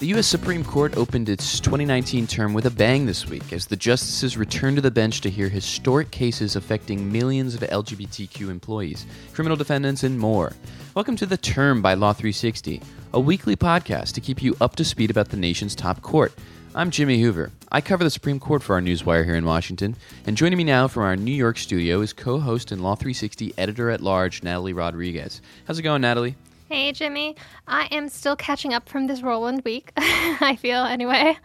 The U.S. Supreme Court opened its 2019 term with a bang this week as the justices returned to the bench to hear historic cases affecting millions of LGBTQ employees, criminal defendants, and more. Welcome to The Term by Law360, a weekly podcast to keep you up to speed about the nation's top court. I'm Jimmy Hoover. I cover the Supreme Court for our newswire here in Washington, and joining me now from our New York studio is co-host and Law360 editor-at-large Natalie Rodriguez. How's it going, Natalie? Hey, Jimmy. I am still catching up from this whirlwind week, I feel, anyway.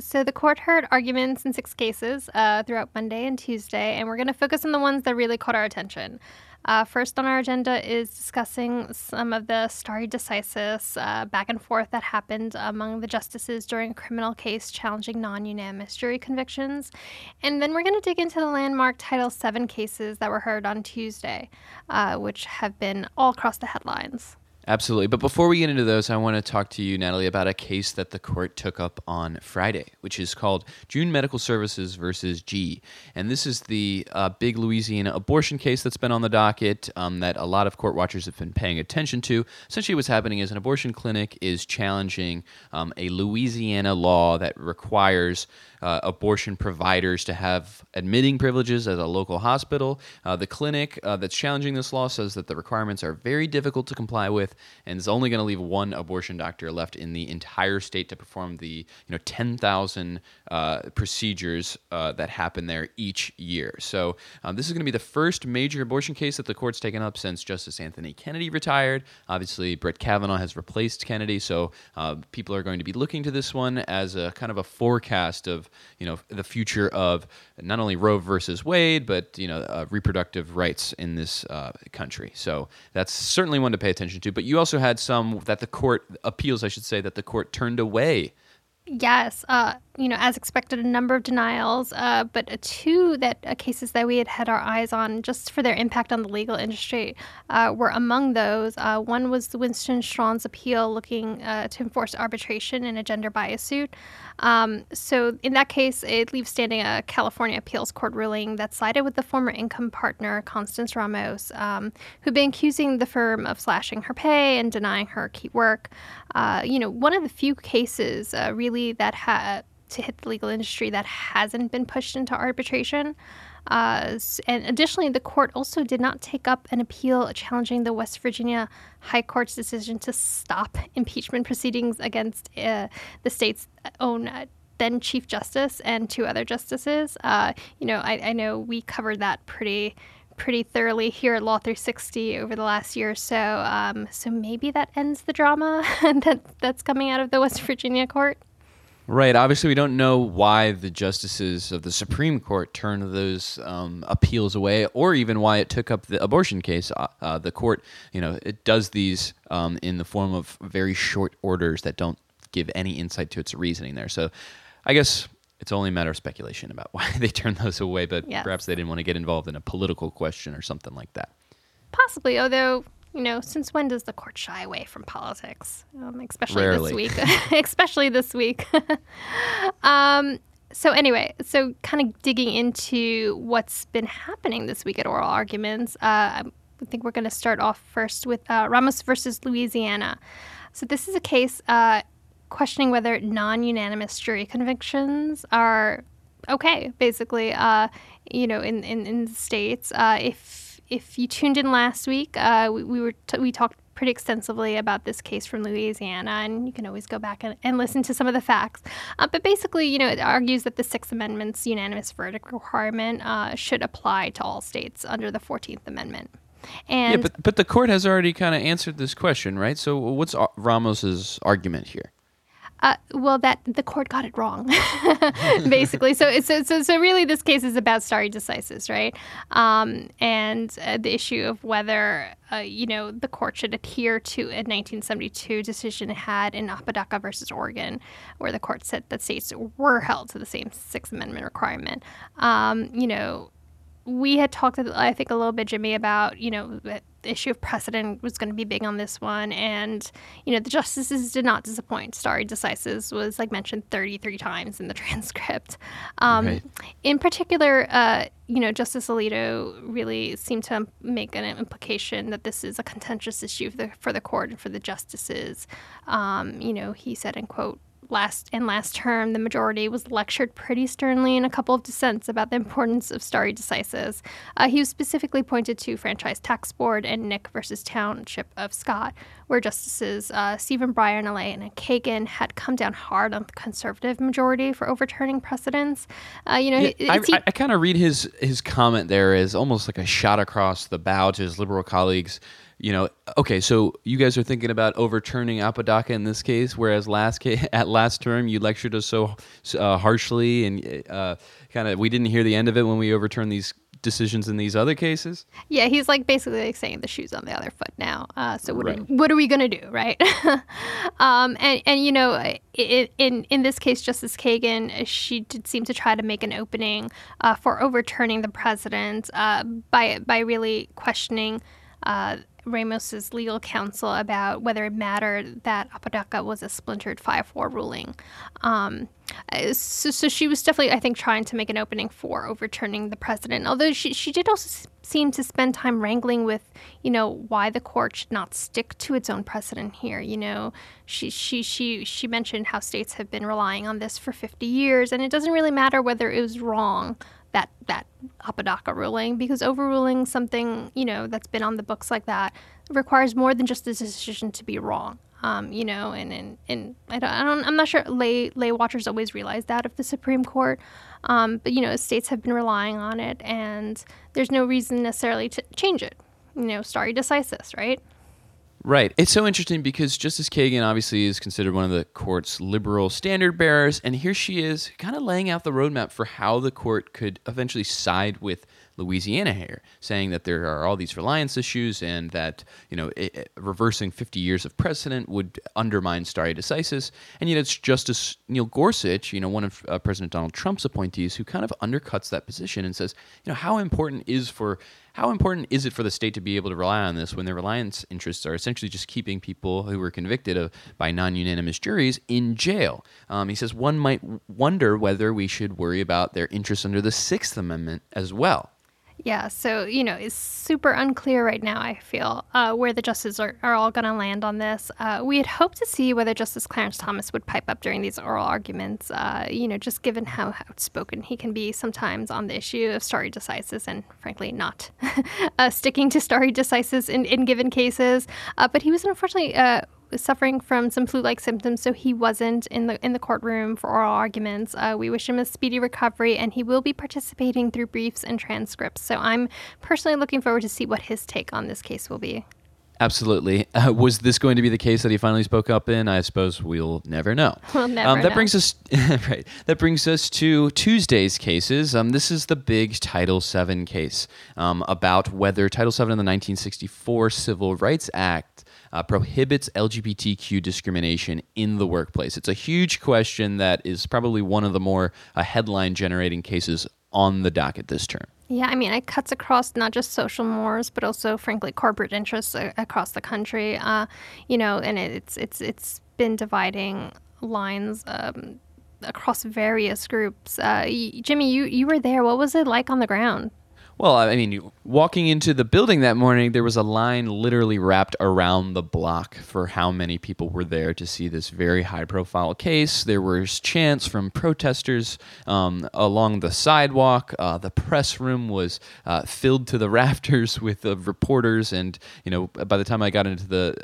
So the court heard arguments in 6 cases throughout Monday and Tuesday, and we're going to focus on the ones that really caught our attention. First on our agenda is discussing some of the stare decisis back and forth that happened among the justices during a criminal case challenging non-unanimous jury convictions. And then we're going to dig into the landmark Title VII cases that were heard on Tuesday, which have been all across the headlines. Absolutely. But before we get into those, I want to talk to you, Natalie, about a case that the court took up on Friday, which is called June Medical Services versus G. And this is the big Louisiana abortion case that's been on the docket that a lot of court watchers have been paying attention to. Essentially what's happening is an abortion clinic is challenging a Louisiana law that requires abortion providers to have admitting privileges at a local hospital. The clinic that's challenging this law says that the requirements are very difficult to comply with, and it's only going to leave one abortion doctor left in the entire state to perform the 10,000 procedures that happen there each year. So this is going to be the first major abortion case that the court's taken up since Justice Anthony Kennedy retired. Obviously, Brett Kavanaugh has replaced Kennedy, so people are going to be looking to this one as a kind of a forecast of the future of not only Roe versus Wade, but reproductive rights in this country. So that's certainly one to pay attention to. But you also had some that the court appeals, I should say, that the court turned away. Yes, as expected, a number of denials, but 2 that cases that we had our eyes on just for their impact on the legal industry were among those. One was Winston Strawn's appeal looking to enforce arbitration in a gender bias suit. So in that case, it leaves standing a California appeals court ruling that sided with the former income partner, Constance Ramos, who'd been accusing the firm of slashing her pay and denying her key work. One of the few cases really that to hit the legal industry that hasn't been pushed into arbitration. And additionally, the court also did not take up an appeal challenging the West Virginia High Court's decision to stop impeachment proceedings against the state's own then Chief Justice and 2 other justices. I know we covered that pretty thoroughly here at Law 360 over the last year or so. So maybe that ends the drama that's coming out of the West Virginia court. Right. Obviously, we don't know why the justices of the Supreme Court turned those appeals away, or even why it took up the abortion case. The court, it does these in the form of very short orders that don't give any insight to its reasoning there. So I guess it's only a matter of speculation about why they turned those away, but yes, Perhaps they didn't want to get involved in a political question or something like that. Possibly, although, since when does the court shy away from politics? Rarely. Especially this week. So kind of digging into what's been happening this week at oral arguments, I think we're going to start off first with Ramos versus Louisiana. So this is a case questioning whether non-unanimous jury convictions are okay, basically, in the states. If you tuned in last week, we talked pretty extensively about this case from Louisiana, and you can always go back and listen to some of the facts. But basically, it argues that the Sixth Amendment's unanimous verdict requirement should apply to all states under the 14th Amendment. And but the court has already kind of answered this question, right? So what's Ramos's argument here? That the court got it wrong, basically. So really, this case is about stare decisis, right? And the issue of whether the court should adhere to a 1972 decision it had in Apodaca versus Oregon, where the court said that states were held to the same Sixth Amendment requirement. We had talked, I think, a little bit, Jimmy, about that the issue of precedent was going to be big on this one, and the justices did not disappoint. Stare decisis was mentioned 33 times in the transcript. In particular, you know, Justice Alito really seemed to make an implication that this is a contentious issue for the court and for the justices. You know, he said, and quote, last term, the majority was lectured pretty sternly in a couple of dissents about the importance of stare decisis. He was specifically pointed to Franchise Tax Board and Nick versus Township of Scott, where Justices Stephen Breyer and Elena Kagan had come down hard on the conservative majority for overturning precedents. You know, yeah, I kind of read his comment there as almost like a shot across the bow to his liberal colleagues. You know, okay, so you guys are thinking about overturning Apodaca in this case, whereas last term you lectured us so harshly, and kind of we didn't hear the end of it when we overturned these decisions in these other cases. Yeah, he's like basically like saying the shoe's on the other foot now. So what are we gonna do, right? And you know, in this case, Justice Kagan, she did seem to try to make an opening for overturning the precedent by really questioning Ramos's legal counsel about whether it mattered that Apodaca was a splintered 5-4 ruling. So she was definitely, I think, trying to make an opening for overturning the precedent, although she did also seem to spend time wrangling with, you know, why the court should not stick to its own precedent here. You know, she mentioned how states have been relying on this for 50 years, and it doesn't really matter whether it was wrong, that Apodaca ruling, because overruling something, you know, that's been on the books like that requires more than just the decision to be wrong. You know, and I'm not sure lay watchers always realize that of the Supreme Court. But, you know, states have been relying on it, and there's no reason necessarily to change it. You know, stare decisis, right? Right. It's so interesting because Justice Kagan obviously is considered one of the court's liberal standard bearers, and here she is kind of laying out the roadmap for how the court could eventually side with Louisiana here, saying that there are all these reliance issues and that, you know, reversing 50 years of precedent would undermine stare decisis. And yet it's Justice Neil Gorsuch, you know, one of President Donald Trump's appointees, who kind of undercuts that position and says, you know, how important is it for the state to be able to rely on this when their reliance interests are essentially just keeping people who were convicted by non-unanimous juries in jail? He says one might wonder whether we should worry about their interests under the Sixth Amendment as well. Yeah, so, you know, it's super unclear right now, I feel, where the justices are all going to land on this. We had hoped to see whether Justice Clarence Thomas would pipe up during these oral arguments, you know, just given how outspoken he can be sometimes on the issue of stare decisis and, frankly, not sticking to stare decisis in given cases. But he was unfortunately suffering from some flu-like symptoms, so he wasn't in the courtroom for oral arguments. We wish him a speedy recovery, and he will be participating through briefs and transcripts. So I'm personally looking forward to see what his take on this case will be. Absolutely. Was this going to be the case that he finally spoke up in? I suppose we'll never know. We'll never know. That brings us to Tuesday's cases. This is the big Title VII case about whether Title VII of the 1964 Civil Rights Act prohibits LGBTQ discrimination in the workplace. It's a huge question that is probably one of the more headline-generating cases on the docket this term. Yeah, I mean, it cuts across not just social mores, but also, frankly, corporate interests across the country. You know, and it's been dividing lines across various groups. Jimmy, you were there. What was it like on the ground? Well, I mean, walking into the building that morning, there was a line literally wrapped around the block for how many people were there to see this very high-profile case. There were chants from protesters along the sidewalk. The press room was filled to the rafters with reporters, and you know, by the time I got into the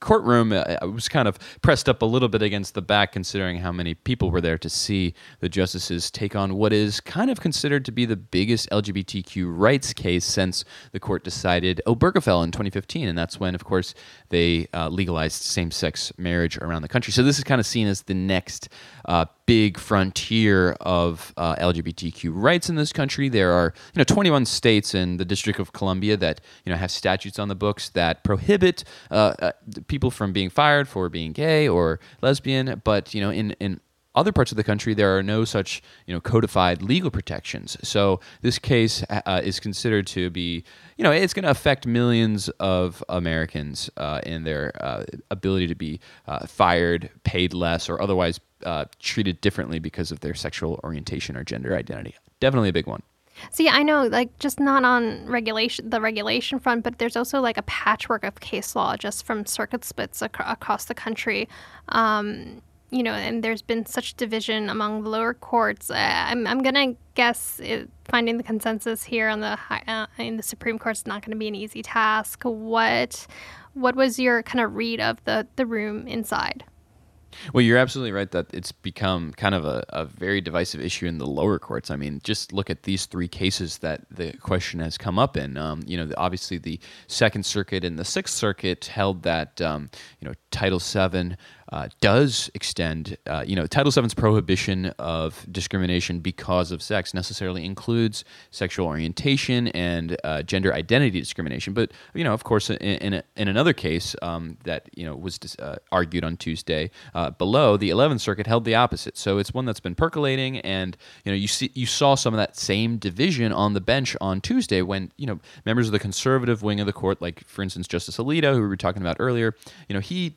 courtroom, I was kind of pressed up a little bit against the back, considering how many people were there to see the justices take on what is kind of considered to be the biggest LGBTQ rights case since the court decided Obergefell in 2015, and that's when, of course, they legalized same-sex marriage around the country. So this is kind of seen as the next big frontier of LGBTQ rights in this country. There are, you know, 21 states and the District of Columbia that, you know, have statutes on the books that prohibit people from being fired for being gay or lesbian, but, you know, in other parts of the country, there are no such, you know, codified legal protections. So this case is considered to be, you know, it's going to affect millions of Americans in their ability to be fired, paid less, or otherwise treated differently because of their sexual orientation or gender identity. Definitely a big one. See, I know, like, just not on the regulation front, but there's also, like, a patchwork of case law just from circuit splits across the country, you know, and there's been such division among the lower courts. I'm going to guess finding the consensus here on the in the Supreme Court is not going to be an easy task. What was your kind of read of the room inside? Well, you're absolutely right that it's become kind of a very divisive issue in the lower courts. I mean, just look at these three cases that the question has come up in. You know, obviously the Second Circuit and the Sixth Circuit held that, you know, Title VII does extend, you know, Title VII's prohibition of discrimination because of sex necessarily includes sexual orientation and gender identity discrimination. But, you know, of course, in another case that, you know, was argued on Tuesday below, the 11th Circuit held the opposite. So it's one that's been percolating, and, you know, you saw some of that same division on the bench on Tuesday when, you know, members of the conservative wing of the court, like, for instance, Justice Alito, who we were talking about earlier, you know, he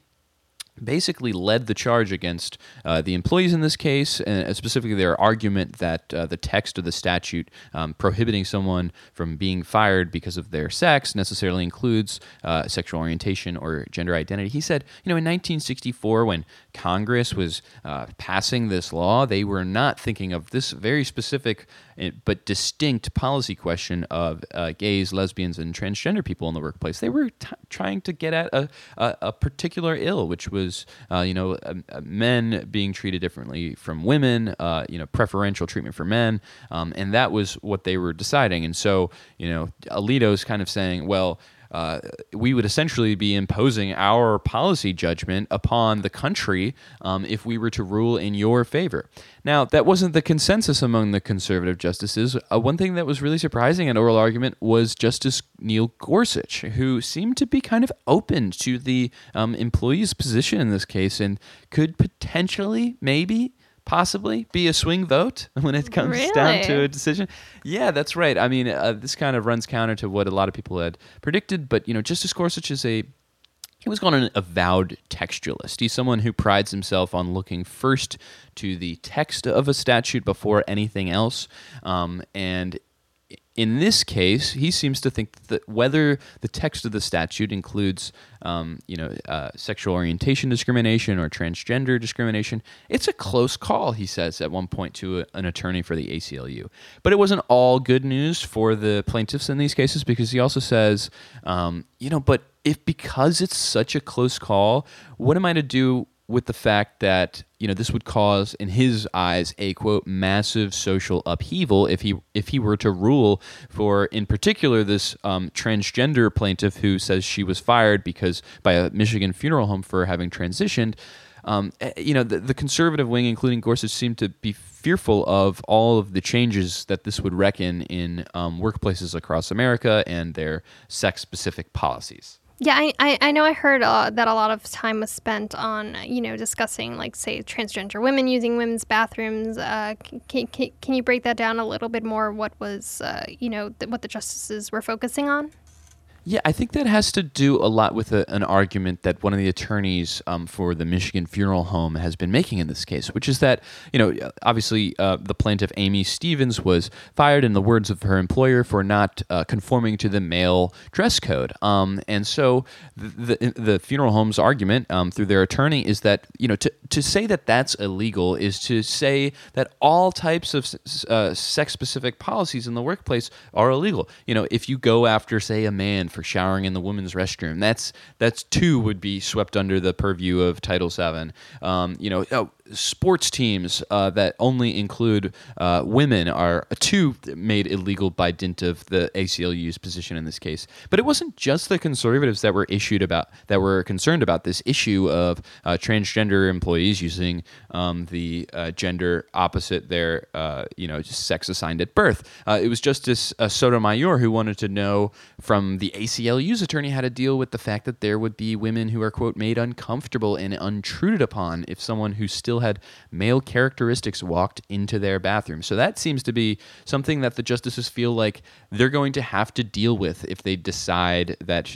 basically led the charge against the employees in this case, and specifically their argument that the text of the statute prohibiting someone from being fired because of their sex necessarily includes sexual orientation or gender identity. He said, you know, in 1964, when Congress was passing this law, they were not thinking of this very specific but distinct policy question of gays, lesbians, and transgender people in the workplace. They were trying to get at a particular ill, which was you know, men being treated differently from women, you know, preferential treatment for men, and that was what they were deciding. And so, you know, Alito's kind of saying, well, we would essentially be imposing our policy judgment upon the country if we were to rule in your favor. Now, that wasn't the consensus among the conservative justices. One thing that was really surprising in oral argument was Justice Neil Gorsuch, who seemed to be kind of open to the employee's position in this case and could potentially, maybe, possibly be a swing vote when it comes down to a decision. Yeah, that's right. I mean, this kind of runs counter to what a lot of people had predicted, but, you know, Justice Gorsuch is he was called an avowed textualist. He's someone who prides himself on looking first to the text of a statute before anything else, and in this case, he seems to think that whether the text of the statute includes, you know, sexual orientation discrimination or transgender discrimination, it's a close call, he says at one point to an attorney for the ACLU. But it wasn't all good news for the plaintiffs in these cases, because he also says, you know, but because it's such a close call, what am I to do with the fact that, you know, this would cause, in his eyes, a, quote, massive social upheaval if he were to rule for, in particular, this transgender plaintiff who says she was fired by a Michigan funeral home for having transitioned. You know, the conservative wing, including Gorsuch, seemed to be fearful of all of the changes that this would reckon in workplaces across America and their sex-specific policies. Yeah, I know I heard that a lot of time was spent on, you know, discussing, like, say, transgender women using women's bathrooms. Can you break that down a little bit more, what was, you know, what the justices were focusing on? Yeah, I think that has to do a lot with an argument that one of the attorneys for the Michigan funeral home has been making in this case, which is that, you know, obviously the plaintiff, Amy Stevens, was fired, in the words of her employer, for not conforming to the male dress code. And so the funeral home's argument through their attorney is that, you know, to say that that's illegal is to say that all types of sex-specific policies in the workplace are illegal. You know, if you go after, say, a man for showering in the women's restroom, that's too would be swept under the purview of Title VII. You know, sports teams that only include women are too made illegal by dint of the ACLU's position in this case. But it wasn't just the conservatives that were concerned about this issue of transgender employees using the gender opposite their you know, sex assigned at birth. It was Justice Sotomayor who wanted to know from the ACLU's attorney how to deal with the fact that there would be women who are, quote, made uncomfortable and intruded upon if someone who still had male characteristics walked into their bathroom. So that seems to be something that the justices feel like they're going to have to deal with if they decide that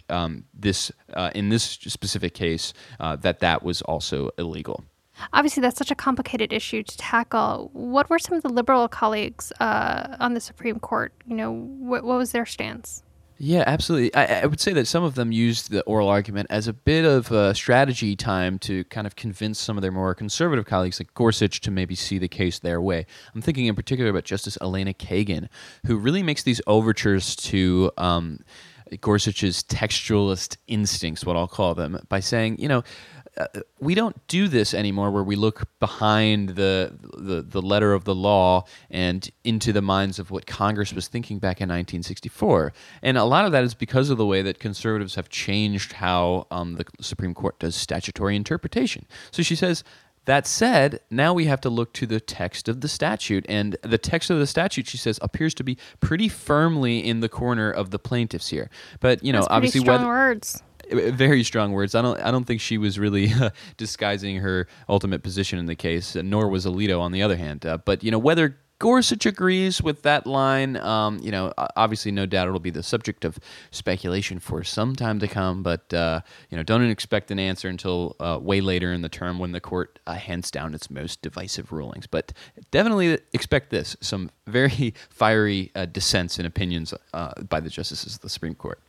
this in this specific case that was also illegal. Obviously, that's such a complicated issue to tackle. What were some of the liberal colleagues on the Supreme Court? You know, what was their stance? Yeah, absolutely. I would say that some of them used the oral argument as a bit of a strategy time to kind of convince some of their more conservative colleagues like Gorsuch to maybe see the case their way. I'm thinking in particular about Justice Elena Kagan, who really makes these overtures to Gorsuch's textualist instincts, what I'll call them, by saying, you know, we don't do this anymore where we look behind the letter of the law and into the minds of what Congress was thinking back in 1964. And a lot of that is because of the way that conservatives have changed how the Supreme Court does statutory interpretation. So she says, that said, now we have to look to the text of the statute. And the text of the statute, she says, appears to be pretty firmly in the corner of the plaintiffs here. But, you know, obviously... That's pretty strong words. Very strong words. I don't think she was really disguising her ultimate position in the case, nor was Alito on the other hand. But, you know, whether Gorsuch agrees with that line, you know, obviously no doubt it'll be the subject of speculation for some time to come. But, you know, don't expect an answer until way later in the term when the court hands down its most divisive rulings. But definitely expect this, some very fiery dissents and opinions by the justices of the Supreme Court.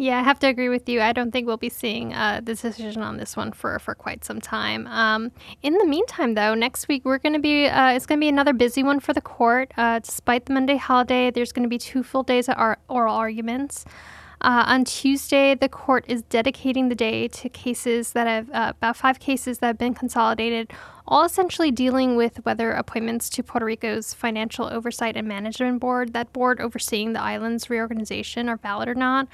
Yeah, I have to agree with you. I don't think we'll be seeing the decision on this one for quite some time. In the meantime, though, next week we're going to be it's going to be another busy one for the court. Despite the Monday holiday, there's going to be 2 full days of oral arguments. On Tuesday, the court is dedicating the day to cases that have about 5 cases that have been consolidated, all essentially dealing with whether appointments to Puerto Rico's Financial Oversight and Management Board, that board overseeing the island's reorganization, are valid or not.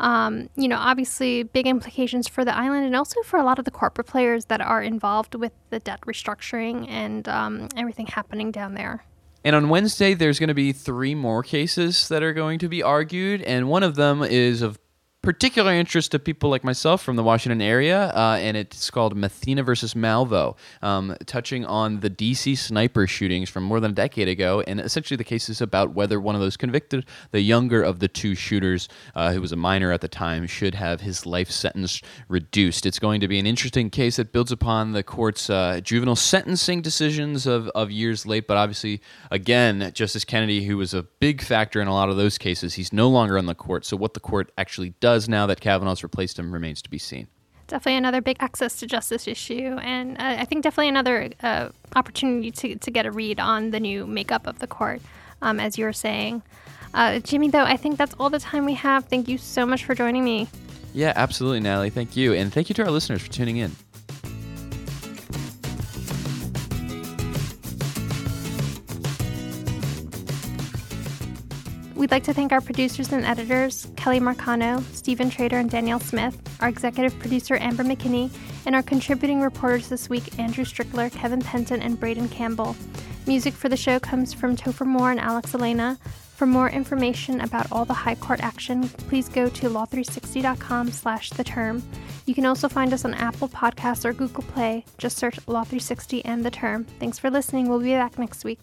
You know, obviously big implications for the island and also for a lot of the corporate players that are involved with the debt restructuring and everything happening down there. And on Wednesday, there's going to be 3 more cases that are going to be argued, and one of them is of particular interest to people like myself from the Washington area, and it's called Mathena versus Malvo, touching on the D.C. sniper shootings from more than a decade ago, and essentially the case is about whether one of those convicted, the younger of the 2 shooters, who was a minor at the time, should have his life sentence reduced. It's going to be an interesting case that builds upon the court's juvenile sentencing decisions of years late, but obviously, again, Justice Kennedy, who was a big factor in a lot of those cases, he's no longer on the court, so what the court actually does now that Kavanaugh's replaced him remains to be seen. Definitely another big access to justice issue, and I think definitely another opportunity to get a read on the new makeup of the court, as you were saying. Jimmy, though, I think that's all the time we have. Thank you so much for joining me. Yeah, absolutely, Natalie. Thank you, and thank you to our listeners for tuning in. We'd like to thank our producers and editors, Kelly Marcano, Stephen Trader, and Danielle Smith, our executive producer, Amber McKinney, and our contributing reporters this week, Andrew Strickler, Kevin Penton, and Brayden Campbell. Music for the show comes from Topher Moore and Alex Elena. For more information about all the high court action, please go to law360.com/theterm. You can also find us on Apple Podcasts or Google Play. Just search Law360 and The Term. Thanks for listening. We'll be back next week.